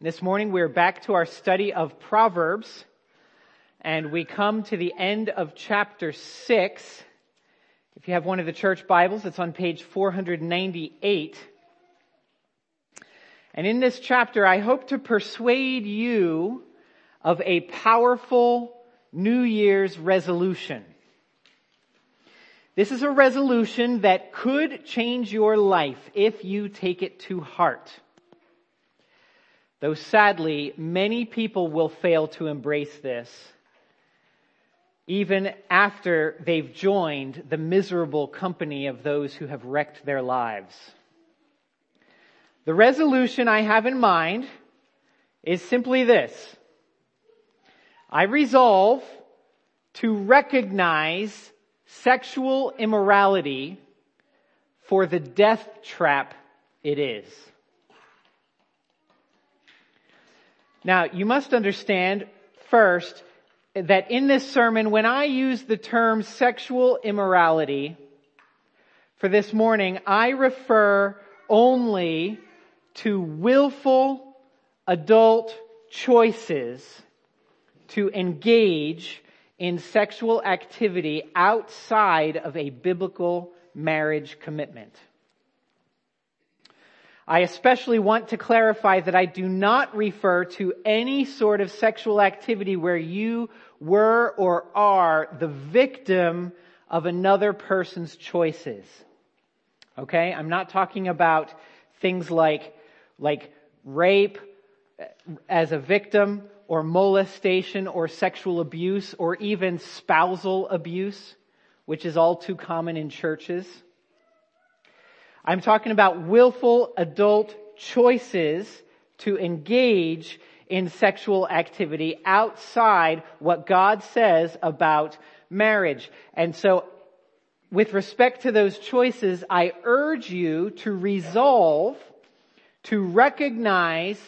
This morning we're back to our study of Proverbs, and we come to the end of chapter 6. If you have one of the church Bibles, it's on page 498. And in this chapter, I hope to persuade you of a powerful New Year's resolution. This is a resolution that could change your life if you take it to heart. Though sadly, many people will fail to embrace this, even after they've joined the miserable company of those who have wrecked their lives. The resolution I have in mind is simply this. I resolve to recognize sexual immorality for the death trap it is. Now, you must understand first that in this sermon, when I use the term sexual immorality for this morning, I refer only to willful adult choices to engage in sexual activity outside of a biblical marriage commitment. I especially want to clarify that I do not refer to any sort of sexual activity where you were or are the victim of another person's choices. Okay? I'm not talking about things like rape as a victim, or molestation, or sexual abuse, or even spousal abuse, which is all too common in churches. I'm talking about willful adult choices to engage in sexual activity outside what God says about marriage. And so, with respect to those choices, I urge you to resolve to recognize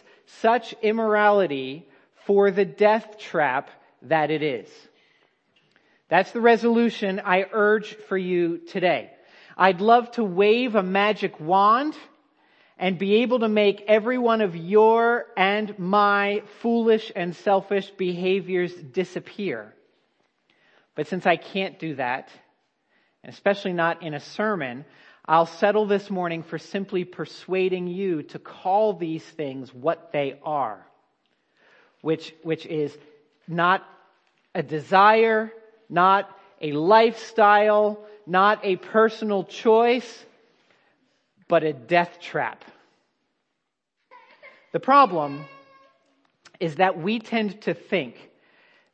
such immorality for the death trap that it is. That's the resolution I urge for you today. I'd love to wave a magic wand and be able to make every one of your and my foolish and selfish behaviors disappear. But since I can't do that, and especially not in a sermon, I'll settle this morning for simply persuading you to call these things what they are, which is not a desire, not a lifestyle, not a personal choice, but a death trap. The problem is that we tend to think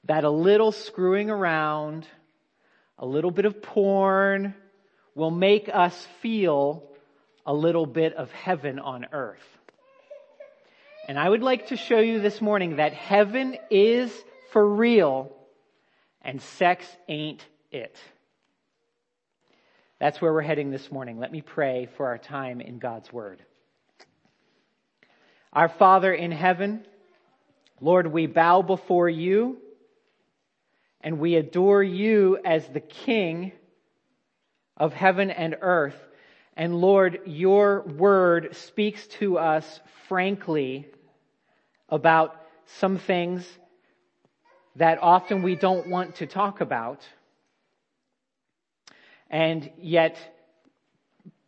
that a little screwing around, a little bit of porn, will make us feel a little bit of heaven on earth. And I would like to show you this morning that heaven is for real and sex ain't it. That's where we're heading this morning. Let me pray for our time in God's Word. Our Father in heaven, Lord, we bow before you and we adore you as the King of heaven and earth. And Lord, your Word speaks to us frankly about some things that often we don't want to talk about. And yet,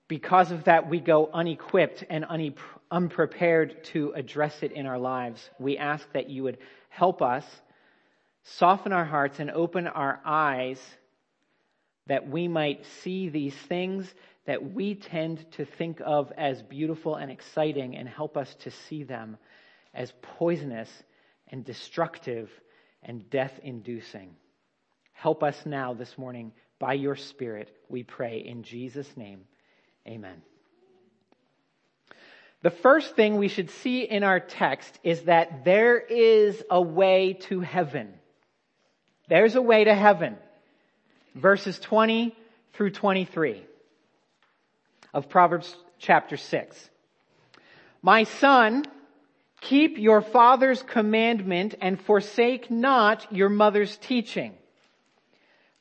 because of that, we go unequipped and unprepared to address it in our lives. We ask that you would help us soften our hearts and open our eyes that we might see these things that we tend to think of as beautiful and exciting, and help us to see them as poisonous and destructive and death-inducing. Help us now this morning. By your Spirit, we pray in Jesus' name. Amen. The first thing we should see in our text is that there is a way to heaven. There's a way to heaven. Verses 20 through 23 of Proverbs chapter 6. My son, keep your father's commandment and forsake not your mother's teaching.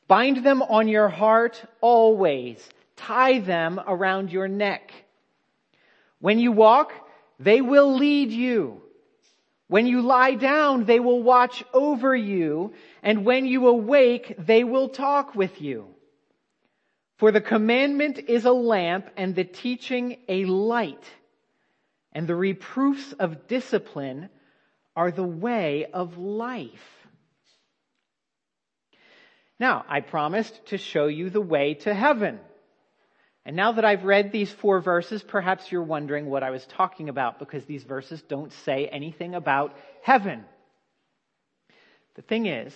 Bind them on your heart always. Tie them around your neck. When you walk, they will lead you. When you lie down, they will watch over you, and when you awake, they will talk with you. For the commandment is a lamp, and the teaching a light, and the reproofs of discipline are the way of life. Now, I promised to show you the way to heaven. And now that I've read these four verses, perhaps you're wondering what I was talking about, because these verses don't say anything about heaven. The thing is,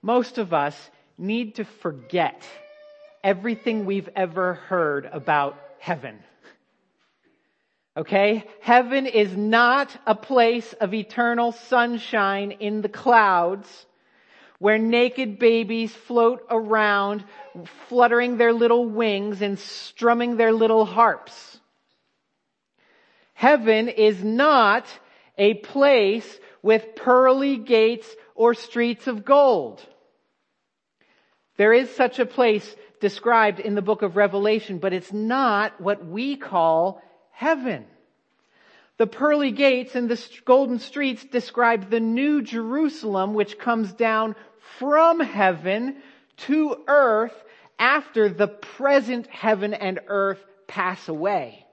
most of us need to forget everything we've ever heard about heaven. Okay? Heaven is not a place of eternal sunshine in the clouds, where naked babies float around, fluttering their little wings and strumming their little harps. Heaven is not a place with pearly gates or streets of gold. There is such a place described in the book of Revelation, but it's not what we call heaven. The pearly gates and the golden streets describe the new Jerusalem, which comes down from heaven to earth after the present heaven and earth pass away.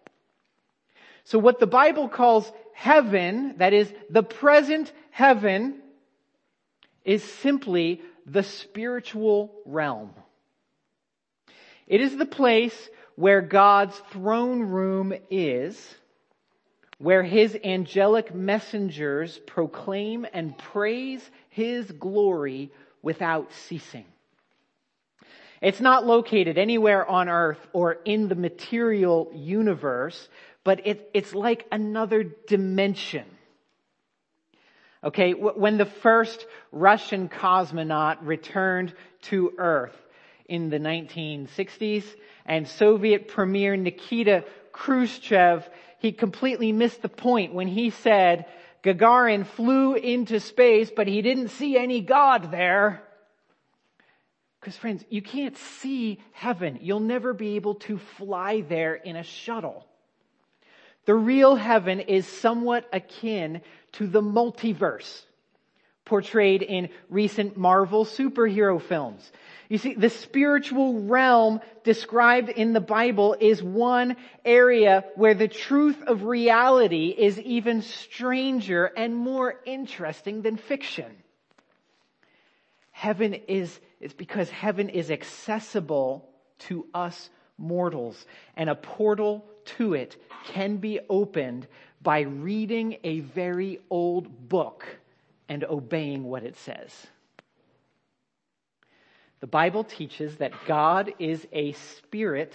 So what the Bible calls heaven, that is the present heaven, is simply the spiritual realm. It is the place where God's throne room is, where his angelic messengers proclaim and praise his glory without ceasing. It's not located anywhere on earth or in the material universe, but it's like another dimension. Okay, when the first Russian cosmonaut returned to Earth in the 1960s, and Soviet Premier Nikita Khrushchev, he completely missed the point when he said Gagarin flew into space, but he didn't see any God there. Because friends, you can't see heaven. You'll never be able to fly there in a shuttle. The real heaven is somewhat akin to the multiverse portrayed in recent Marvel superhero films. You see, the spiritual realm described in the Bible is one area where the truth of reality is even stranger and more interesting than fiction. It's because heaven is accessible to us mortals, and a portal to it can be opened by reading a very old book and obeying what it says. The Bible teaches that God is a spirit,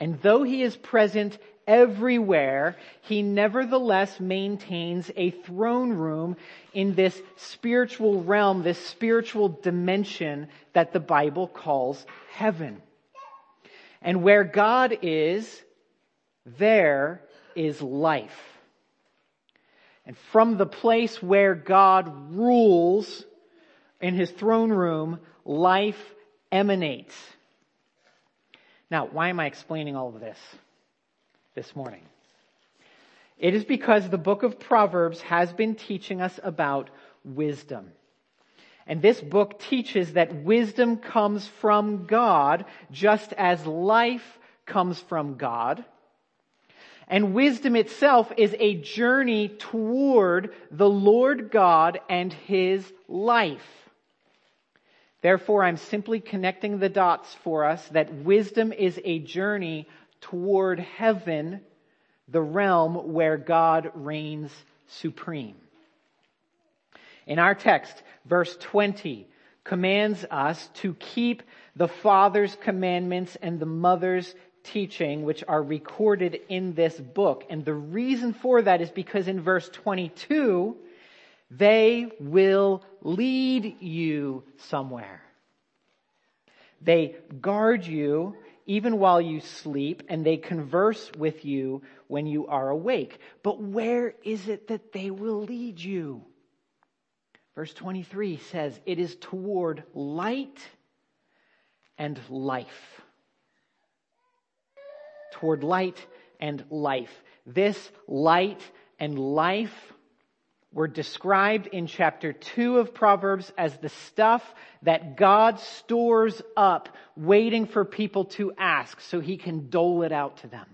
and though he is present everywhere, he nevertheless maintains a throne room in this spiritual realm, this spiritual dimension that the Bible calls heaven. And where God is, there is life. And from the place where God rules in his throne room, life emanates. Now, why am I explaining all of this morning? It is because the book of Proverbs has been teaching us about wisdom. And this book teaches that wisdom comes from God, just as life comes from God. And wisdom itself is a journey toward the Lord God and his life. Therefore, I'm simply connecting the dots for us that wisdom is a journey toward heaven, the realm where God reigns supreme. In our text, verse 20 commands us to keep the Father's commandments and the Mother's teaching, which are recorded in this book. And the reason for that is because in verse 22, they will lead you somewhere. They guard you even while you sleep, and they converse with you when you are awake. But where is it that they will lead you? Verse 23 says, it is toward light and life. Toward light and life. This light and life were described in chapter 2 of Proverbs as the stuff that God stores up, waiting for people to ask so he can dole it out to them.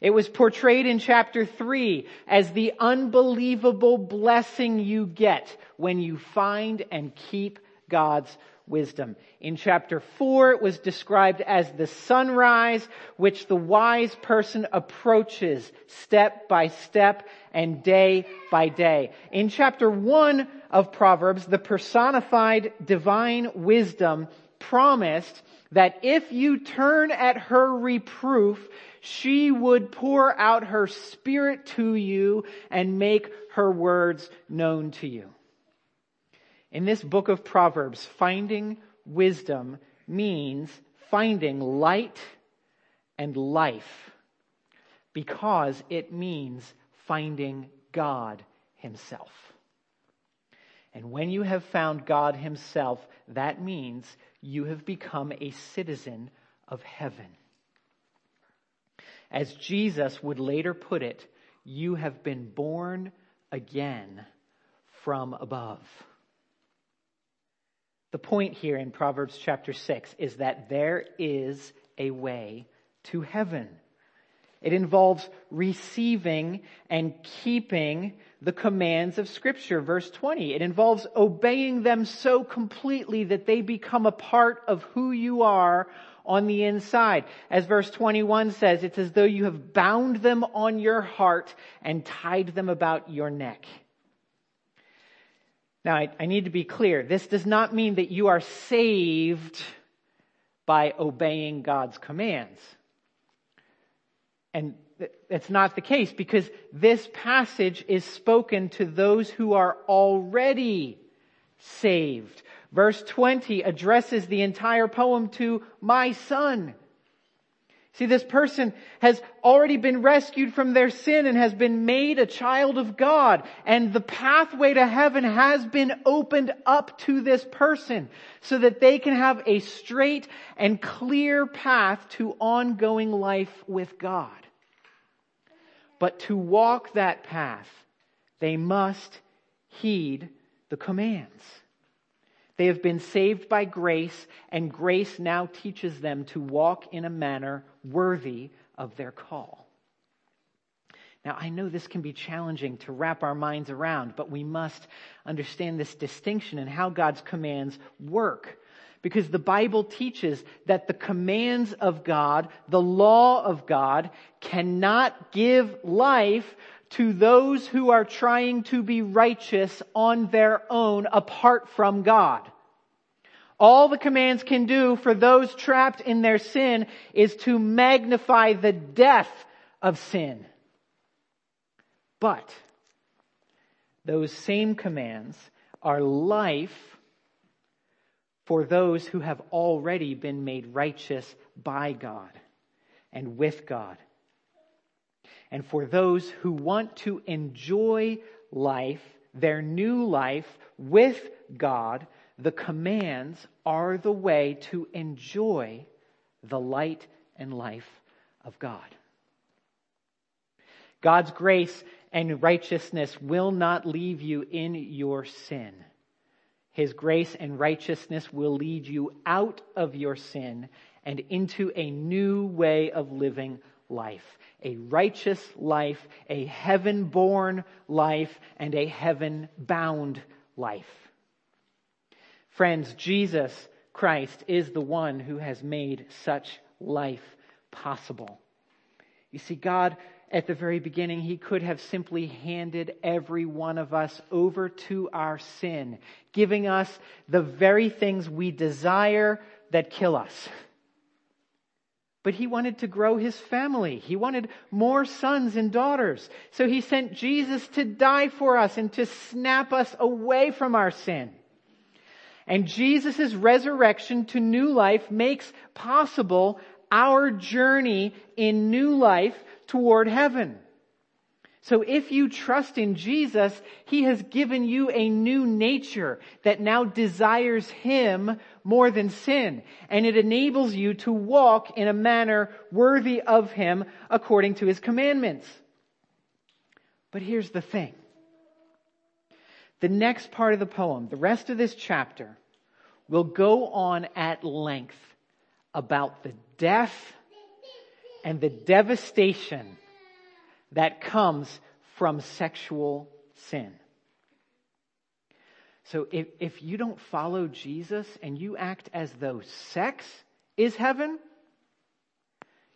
It was portrayed in chapter 3 as the unbelievable blessing you get when you find and keep God's wisdom. In chapter 4, it was described as the sunrise, which the wise person approaches step by step and day by day. In chapter 1 of Proverbs, the personified divine wisdom promised that if you turn at her reproof, she would pour out her spirit to you and make her words known to you. In this book of Proverbs, finding wisdom means finding light and life, because it means finding God himself. And when you have found God himself, that means you have become a citizen of heaven. As Jesus would later put it, you have been born again from above. The point here in Proverbs chapter 6 is that there is a way to heaven. It involves receiving and keeping the commands of Scripture, verse 20. It involves obeying them so completely that they become a part of who you are on the inside. As verse 21 says, it's as though you have bound them on your heart and tied them about your neck. Now, I need to be clear. This does not mean that you are saved by obeying God's commands. And that's not the case, because this passage is spoken to those who are already saved. Verse 20 addresses the entire poem to my son. See, this person has already been rescued from their sin and has been made a child of God. And the pathway to heaven has been opened up to this person so that they can have a straight and clear path to ongoing life with God. But to walk that path, they must heed the commands. They have been saved by grace, and grace now teaches them to walk in a manner worthy of their call. Now, I know this can be challenging to wrap our minds around, but we must understand this distinction and how God's commands work. Because the Bible teaches that the commands of God, the law of God, cannot give life to those who are trying to be righteous on their own apart from God. All the commands can do for those trapped in their sin is to magnify the death of sin. But those same commands are life for those who have already been made righteous by God and with God. And for those who want to enjoy life, their new life with God, the commands are the way to enjoy the light and life of God. God's grace and righteousness will not leave you in your sin. His grace and righteousness will lead you out of your sin and into a new way of living life, a righteous life, a heaven-born life, and a heaven-bound life. Friends, Jesus Christ is the one who has made such life possible. You see, God, at the very beginning, he could have simply handed every one of us over to our sin, giving us the very things we desire that kill us. But he wanted to grow his family. He wanted more sons and daughters. So he sent Jesus to die for us and to snap us away from our sin. And Jesus' resurrection to new life makes possible our journey in new life toward heaven. So if you trust in Jesus, he has given you a new nature that now desires him more than sin. And it enables you to walk in a manner worthy of him according to his commandments. But here's the thing. The next part of the poem, the rest of this chapter, will go on at length about the death and the devastation that comes from sexual sin. So if you don't follow Jesus and you act as though sex is heaven,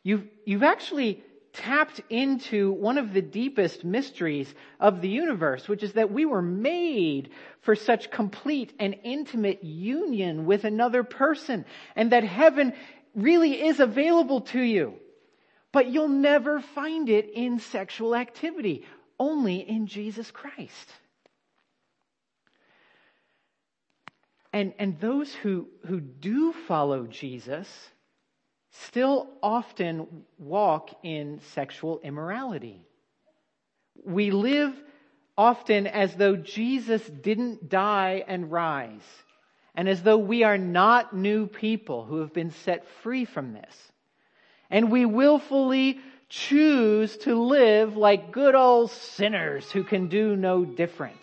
you've actually tapped into one of the deepest mysteries of the universe, which is that we were made for such complete and intimate union with another person, and that heaven really is available to you. But you'll never find it in sexual activity, only in Jesus Christ. And those who do follow Jesus still often walk in sexual immorality. We live often as though Jesus didn't die and rise, and as though we are not new people who have been set free from this. And we willfully choose to live like good old sinners who can do no different.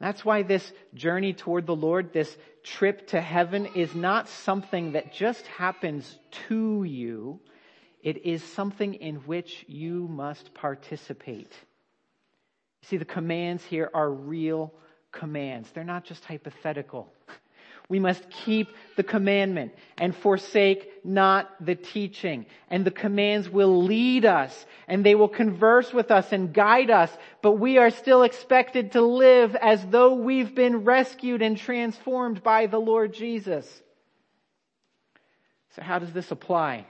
That's why this journey toward the Lord, this trip to heaven, is not something that just happens to you. It is something in which you must participate. You see, the commands here are real commands. They're not just hypothetical. We must keep the commandment and forsake not the teaching. And the commands will lead us, and they will converse with us and guide us. But we are still expected to live as though we've been rescued and transformed by the Lord Jesus. So how does this apply?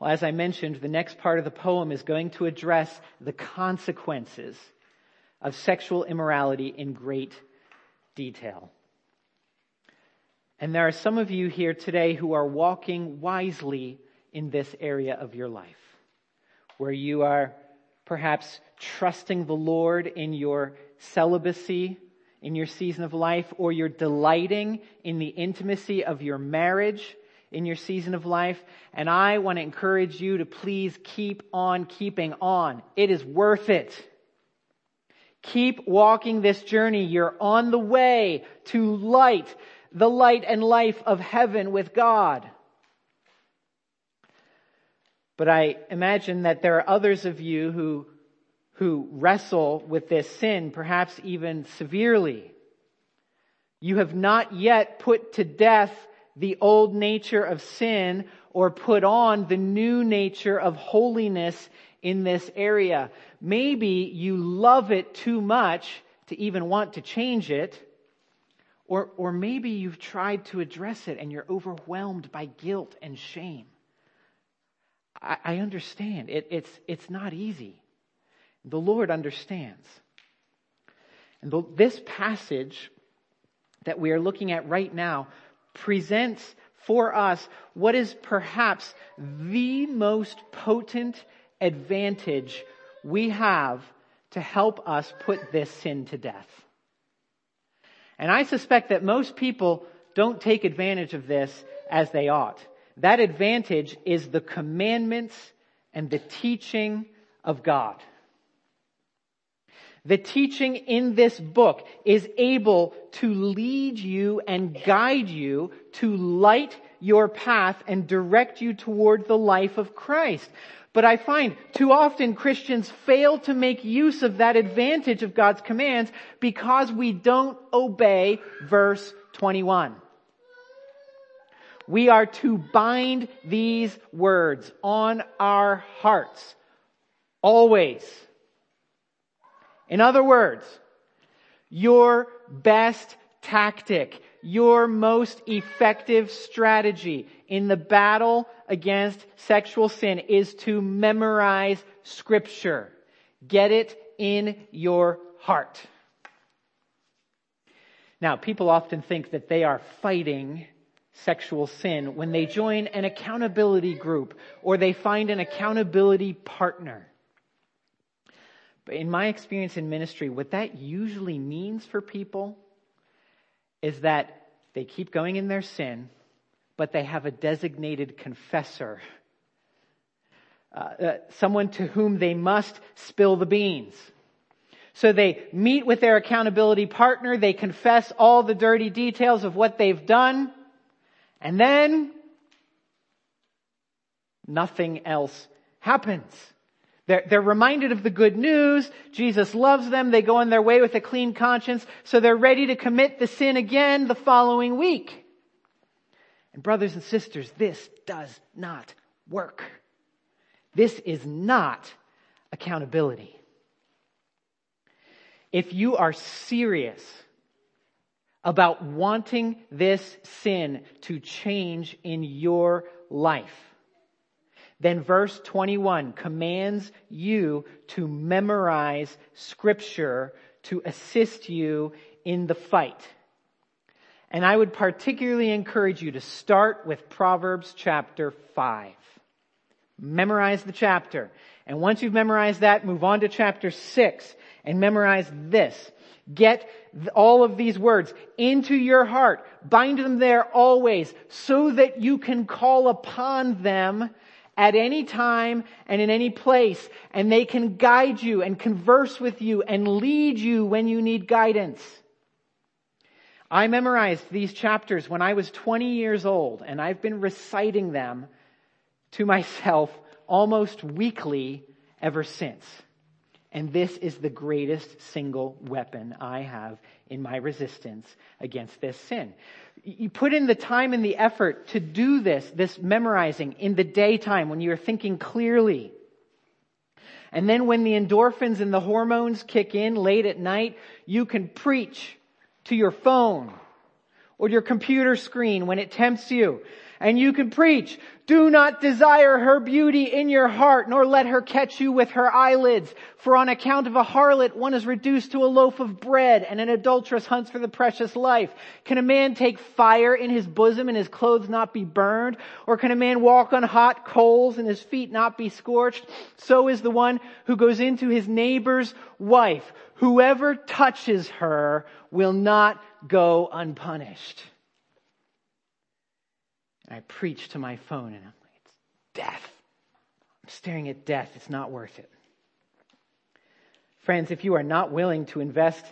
Well, as I mentioned, the next part of the poem is going to address the consequences of sexual immorality in great detail. And there are some of you here today who are walking wisely in this area of your life, where you are perhaps trusting the Lord in your celibacy, in your season of life, or you're delighting in the intimacy of your marriage in your season of life. And I want to encourage you to please keep on keeping on. It is worth it. Keep walking this journey. You're on the way to light, the light and life of heaven with God. But I imagine that there are others of you who wrestle with this sin, perhaps even severely. You have not yet put to death the old nature of sin or put on the new nature of holiness in this area. Maybe you love it too much to even want to change it. Or maybe you've tried to address it and you're overwhelmed by guilt and shame. I understand. It's not easy. The Lord understands. And this passage that we are looking at right now presents for us what is perhaps the most potent advantage we have to help us put this sin to death. And I suspect that most people don't take advantage of this as they ought. That advantage is the commandments and the teaching of God. The teaching in this book is able to lead you and guide you to light your path and direct you toward the life of Christ. But I find too often Christians fail to make use of that advantage of God's commands because we don't obey verse 21. We are to bind these words on our hearts always. In other words, your best tactic, your most effective strategy in the battle against sexual sin is to memorize Scripture. Get it in your heart. Now, people often think that they are fighting sexual sin when they join an accountability group or they find an accountability partner. But in my experience in ministry, what that usually means for people is that they keep going in their sin, but they have a designated confessor, someone to whom they must spill the beans. So they meet with their accountability partner. They confess all the dirty details of what they've done. And then nothing else happens. They're reminded of the good news. Jesus loves them. They go on their way with a clean conscience. So they're ready to commit the sin again the following week. And brothers and sisters, this does not work. This is not accountability. If you are serious about wanting this sin to change in your life, then verse 21 commands you to memorize Scripture to assist you in the fight. And I would particularly encourage you to start with Proverbs chapter 5. Memorize the chapter. And once you've memorized that, move on to chapter 6 and memorize this. Get all of these words into your heart. Bind them there always so that you can call upon them at any time and in any place, and they can guide you and converse with you and lead you when you need guidance. I memorized these chapters when I was 20 years old, and I've been reciting them to myself almost weekly ever since. And this is the greatest single weapon I have in my resistance against this sin. You put in the time and the effort to do this memorizing in the daytime when you're thinking clearly. And then when the endorphins and the hormones kick in late at night, you can preach to your phone or your computer screen when it tempts you. And you can preach, do not desire her beauty in your heart, nor let her catch you with her eyelids. For on account of a harlot, one is reduced to a loaf of bread, and an adulteress hunts for the precious life. Can a man take fire in his bosom and his clothes not be burned? Or can a man walk on hot coals and his feet not be scorched? So is the one who goes into his neighbor's wife. Whoever touches her will not go unpunished. I preach to my phone and I'm like, it's death. I'm staring at death. It's not worth it. Friends, if you are not willing to invest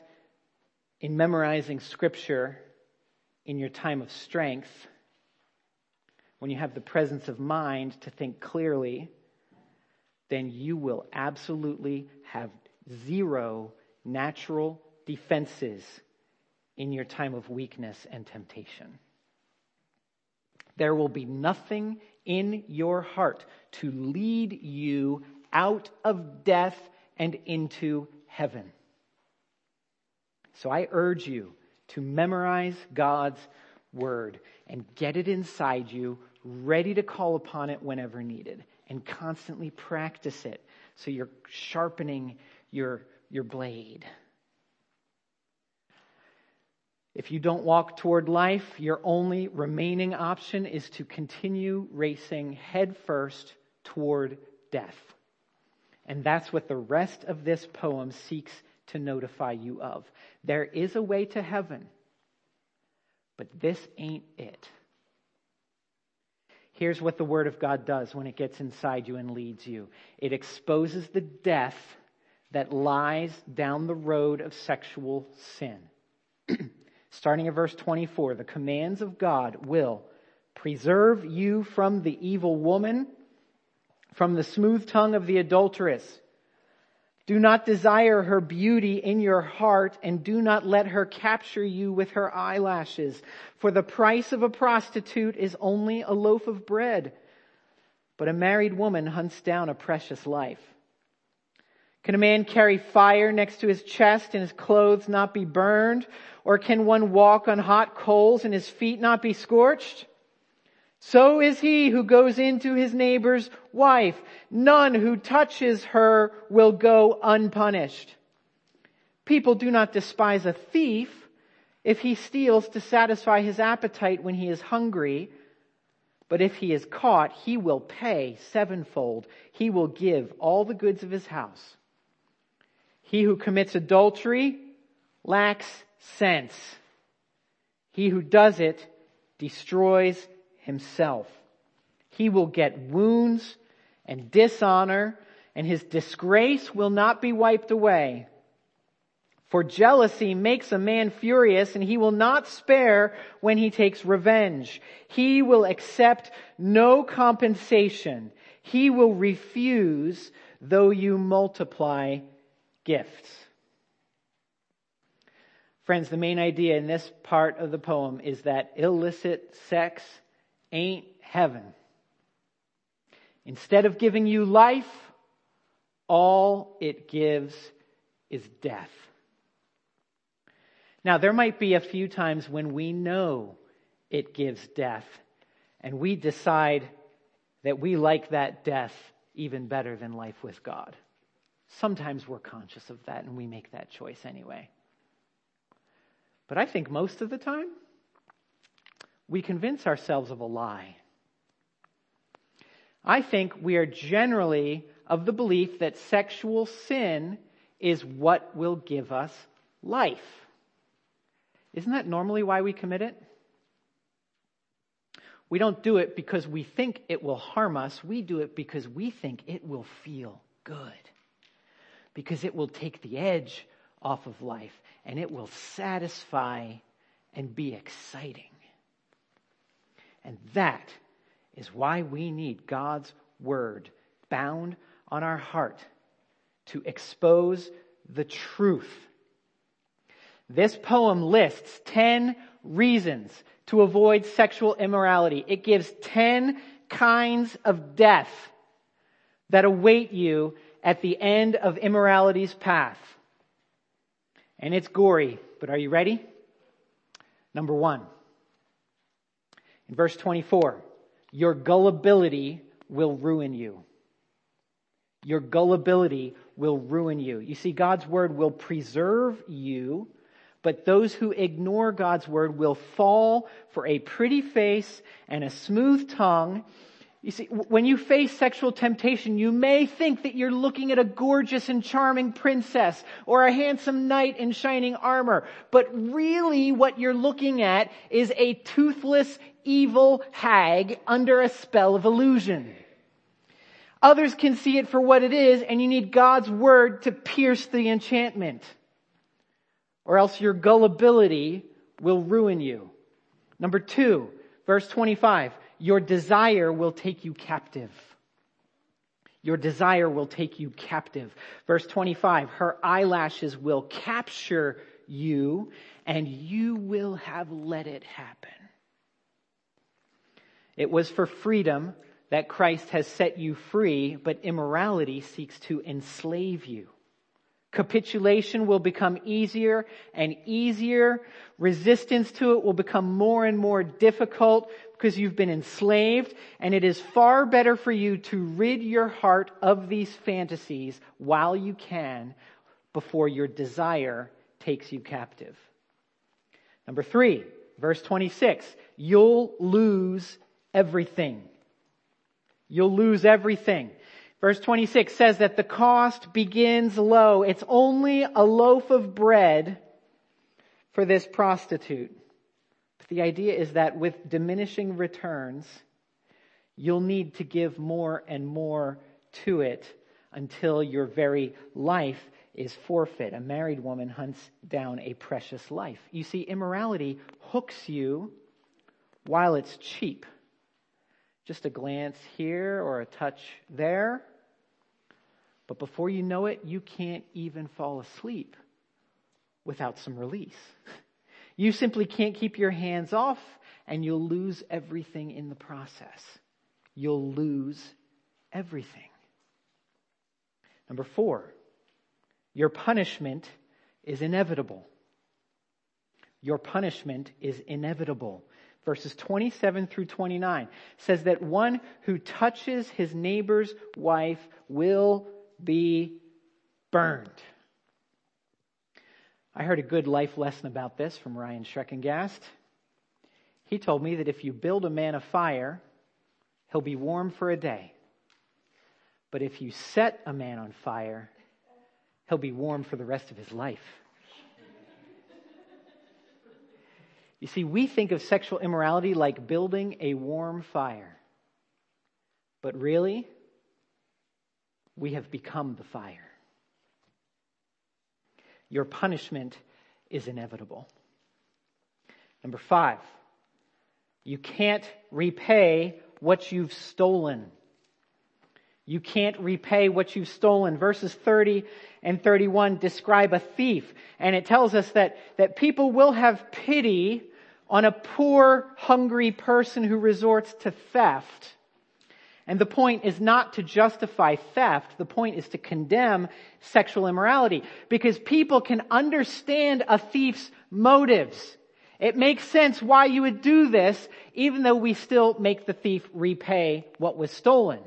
in memorizing Scripture in your time of strength, when you have the presence of mind to think clearly, then you will absolutely have zero natural defenses in your time of weakness and temptation. There will be nothing in your heart to lead you out of death and into heaven. So I urge you to memorize God's word and get it inside you, ready to call upon it whenever needed, and constantly practice it so you're sharpening your blade. If you don't walk toward life, your only remaining option is to continue racing headfirst toward death. And that's what the rest of this poem seeks to notify you of. There is a way to heaven, but this ain't it. Here's what the Word of God does when it gets inside you and leads you. It exposes the death that lies down the road of sexual sin. Starting at verse 24, the commands of God will preserve you from the evil woman, from the smooth tongue of the adulteress. Do not desire her beauty in your heart, and do not let her capture you with her eyelashes. For the price of a prostitute is only a loaf of bread, but a married woman hunts down a precious life. Can a man carry fire next to his chest and his clothes not be burned? Or can one walk on hot coals and his feet not be scorched? So is he who goes into his neighbor's wife. None who touches her will go unpunished. People do not despise a thief if he steals to satisfy his appetite when he is hungry. But if he is caught, he will pay sevenfold. He will give all the goods of his house. He who commits adultery lacks sense. He who does it destroys himself. He will get wounds and dishonor, and his disgrace will not be wiped away. For jealousy makes a man furious, and he will not spare when he takes revenge. He will accept no compensation. He will refuse, though you multiply gifts. Friends, the main idea in this part of the poem is that illicit sex ain't heaven. Instead of giving you life, all it gives is death. Now, there might be a few times when we know it gives death, and we decide that we like that death even better than life with God. Sometimes we're conscious of that, and we make that choice anyway. But I think most of the time, we convince ourselves of a lie. I think we are generally of the belief that sexual sin is what will give us life. Isn't that normally why we commit it? We don't do it because we think it will harm us. We do it because we think it will feel good, because it will take the edge off of life, and it will satisfy and be exciting. And that is why we need God's word bound on our heart to expose the truth. This poem lists 10 reasons to avoid sexual immorality. It gives 10 kinds of death that await you at the end of immorality's path. And it's gory, but are you ready? Number 1. In verse 24, your gullibility will ruin you. Your gullibility will ruin you. You see, God's word will preserve you, but those who ignore God's word will fall for a pretty face and a smooth tongue. You see, when you face sexual temptation, you may think that you're looking at a gorgeous and charming princess or a handsome knight in shining armor. But really what you're looking at is a toothless, evil hag under a spell of illusion. Others can see it for what it is, and you need God's word to pierce the enchantment, or else your gullibility will ruin you. Number 2, verse 25, your desire will take you captive. Your desire will take you captive. Verse 25, her eyelashes will capture you, and you will have let it happen. It was for freedom that Christ has set you free, but immorality seeks to enslave you. Capitulation will become easier and easier. Resistance to it will become more and more difficult because you've been enslaved, and it is far better for you to rid your heart of these fantasies while you can before your desire takes you captive. Number 3, verse 26, you'll lose everything. You'll lose everything. Verse 26 says that the cost begins low. It's only a loaf of bread for this prostitute. But the idea is that with diminishing returns, you'll need to give more and more to it until your very life is forfeit. A married woman hunts down a precious life. You see, immorality hooks you while it's cheap. Just a glance here or a touch there. But before you know it, you can't even fall asleep without some release. You simply can't keep your hands off, and you'll lose everything in the process. You'll lose everything. Number 4, your punishment is inevitable. Your punishment is inevitable. Verses 27 through 29 says that one who touches his neighbor's wife will be burned. I heard a good life lesson about this from Ryan Schreckengast. He told me that if you build a man a fire, he'll be warm for a day. But if you set a man on fire, he'll be warm for the rest of his life. You see, we think of sexual immorality like building a warm fire. But really, we have become the fire. Your punishment is inevitable. Number 5, you can't repay what you've stolen. You can't repay what you've stolen. Verses 30 and 31 describe a thief, and it tells us that people will have pity on a poor, hungry person who resorts to theft. And the point is not to justify theft. The point is to condemn sexual immorality, because people can understand a thief's motives. It makes sense why you would do this, even though we still make the thief repay what was stolen,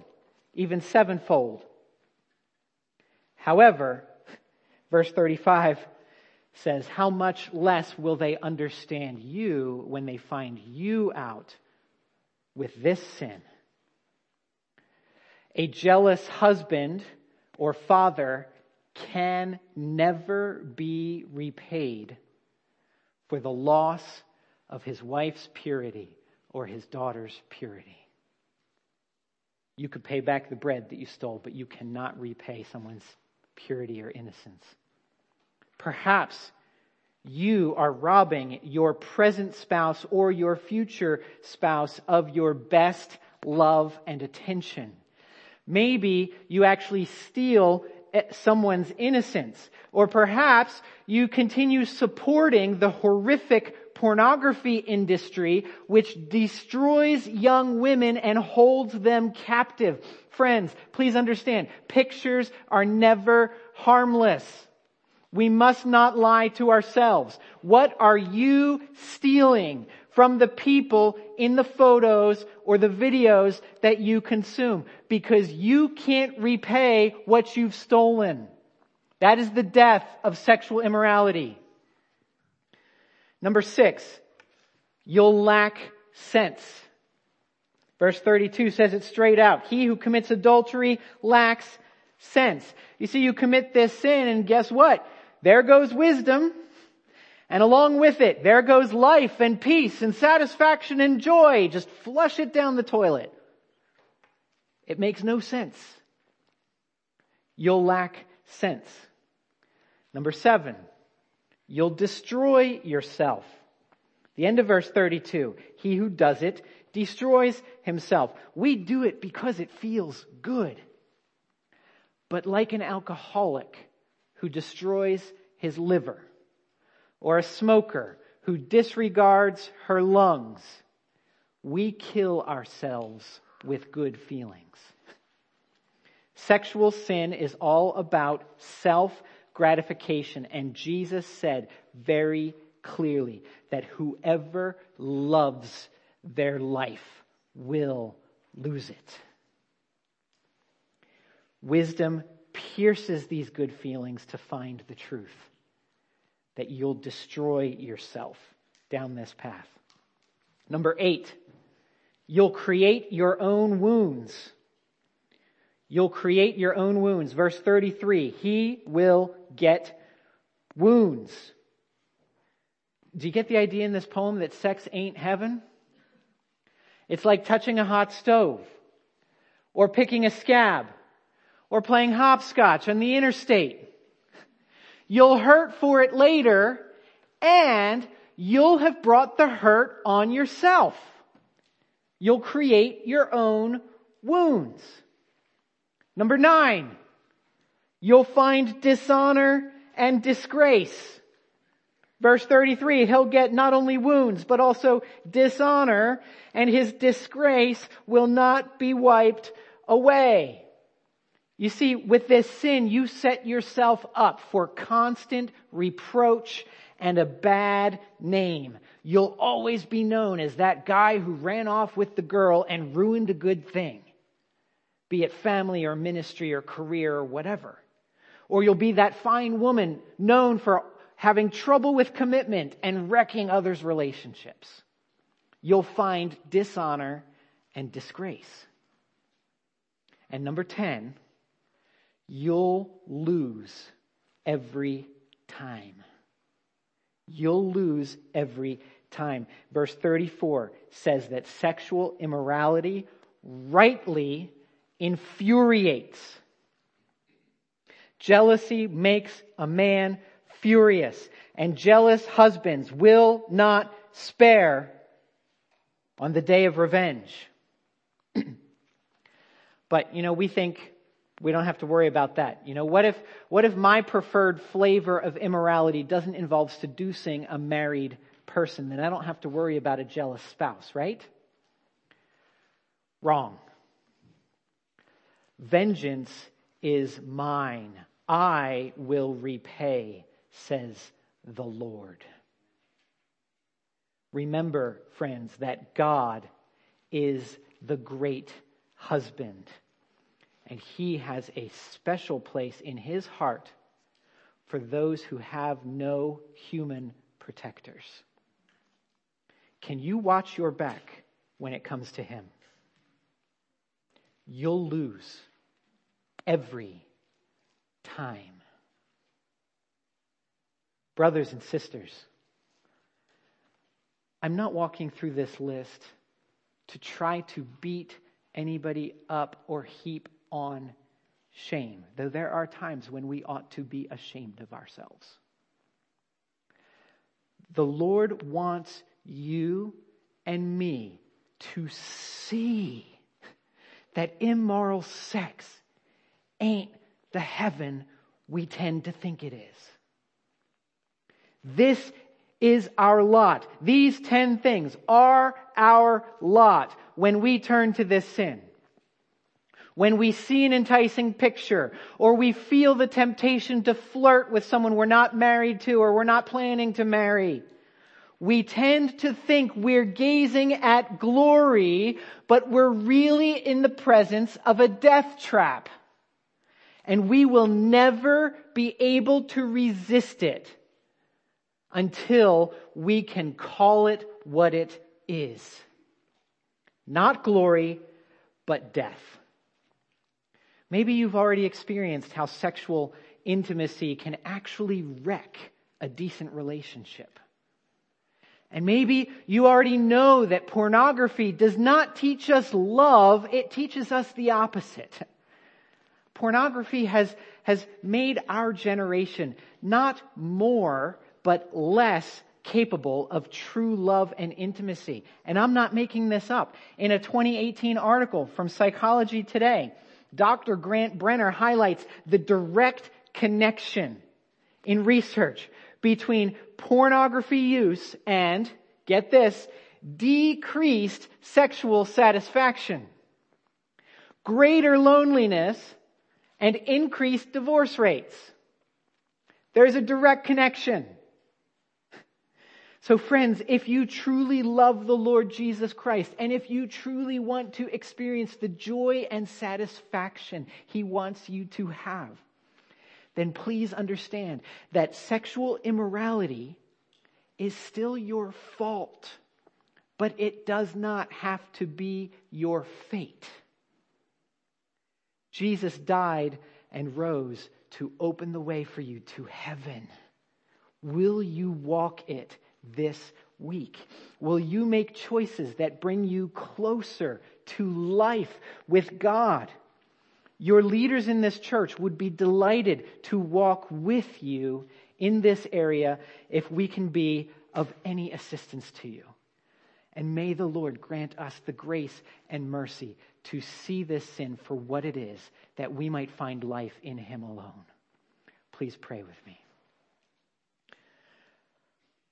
even sevenfold. However, verse 35 says, how much less will they understand you when they find you out with this sin? A jealous husband or father can never be repaid for the loss of his wife's purity or his daughter's purity. You could pay back the bread that you stole, but you cannot repay someone's purity or innocence. Perhaps you are robbing your present spouse or your future spouse of your best love and attention. Maybe you actually steal someone's innocence. Or perhaps you continue supporting the horrific pornography industry, which destroys young women and holds them captive. Friends, please understand, pictures are never harmless. We must not lie to ourselves. What are you stealing from the people in the photos or the videos that you consume? Because you can't repay what you've stolen. That is the death of sexual immorality. Number 6, you'll lack sense. Verse 32 says it straight out. He who commits adultery lacks sense. You see, you commit this sin, and guess what? There goes wisdom, and along with it, there goes life and peace and satisfaction and joy. Just flush it down the toilet. It makes no sense. You'll lack sense. Number 7, you'll destroy yourself. The end of verse 32, he who does it destroys himself. We do it because it feels good. But like an alcoholic who destroys his liver, or a smoker who disregards her lungs, we kill ourselves with good feelings. Sexual sin is all about self-gratification, and Jesus said very clearly that whoever loves their life will lose it. Wisdom pierces these good feelings to find the truth, that you'll destroy yourself down this path. Number 8, you'll create your own wounds. You'll create your own wounds. Verse 33, he will get wounds. Do you get the idea in this poem that sex ain't heaven? It's like touching a hot stove, or picking a scab, or playing hopscotch on the interstate. You'll hurt for it later, and you'll have brought the hurt on yourself. You'll create your own wounds. Number 9, you'll find dishonor and disgrace. Verse 33, he'll get not only wounds, but also dishonor, and his disgrace will not be wiped away. You see, with this sin, you set yourself up for constant reproach and a bad name. You'll always be known as that guy who ran off with the girl and ruined a good thing, be it family or ministry or career or whatever. Or you'll be that fine woman known for having trouble with commitment and wrecking others' relationships. You'll find dishonor and disgrace. And number 10, you'll lose every time. You'll lose every time. Verse 34 says that sexual immorality rightly infuriates Jealousy makes a man furious, and jealous husbands will not spare on the day of revenge. But, we think we don't have to worry about that. What if my preferred flavor of immorality doesn't involve seducing a married person? Then I don't have to worry about a jealous spouse, right? Wrong. Vengeance is mine. I will repay, says the Lord. Remember, friends, that God is the great husband, and he has a special place in his heart for those who have no human protectors. Can you watch your back when it comes to him? You'll lose every time. Brothers and sisters, I'm not walking through this list to try to beat anybody up or heap on shame, though there are times when we ought to be ashamed of ourselves. The Lord wants you and me to see that immoral sex ain't the heaven we tend to think it is. This is our lot. These 10 things are our lot when we turn to this sin. When we see an enticing picture, or we feel the temptation to flirt with someone we're not married to or we're not planning to marry, we tend to think we're gazing at glory, but we're really in the presence of a death trap. And we will never be able to resist it until we can call it what it is. Not glory, but death. Maybe you've already experienced how sexual intimacy can actually wreck a decent relationship. And maybe you already know that pornography does not teach us love, it teaches us the opposite. Pornography has made our generation not more, but less capable of true love and intimacy. And I'm not making this up. In a 2018 article from Psychology Today, Dr. Grant Brenner highlights the direct connection in research between pornography use and, get this, decreased sexual satisfaction, greater loneliness, and increased divorce rates. There's a direct connection. So friends, if you truly love the Lord Jesus Christ, and if you truly want to experience the joy and satisfaction He wants you to have, then please understand that sexual immorality is still your fault, but it does not have to be your fate. Jesus died and rose to open the way for you to heaven. Will you walk it this week? Will you make choices that bring you closer to life with God? Your leaders in this church would be delighted to walk with you in this area if we can be of any assistance to you. And may the Lord grant us the grace and mercy to see this sin for what it is, that we might find life in Him alone. Please pray with me.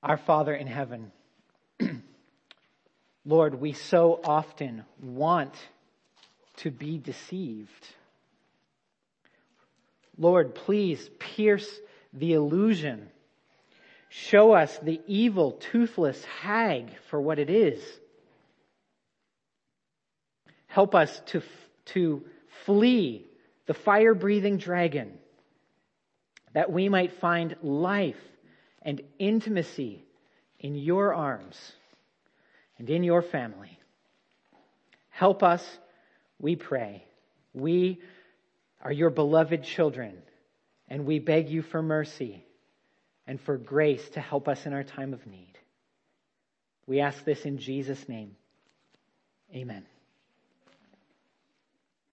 Our Father in heaven, Lord, we so often want to be deceived. Lord, please pierce the illusion. Show us the evil, toothless hag for what it is. Help us to flee the fire-breathing dragon, that we might find life and intimacy in your arms and in your family. Help us, we pray. We are your beloved children, and we beg you for mercy and for grace to help us in our time of need. We ask this in Jesus' name. Amen.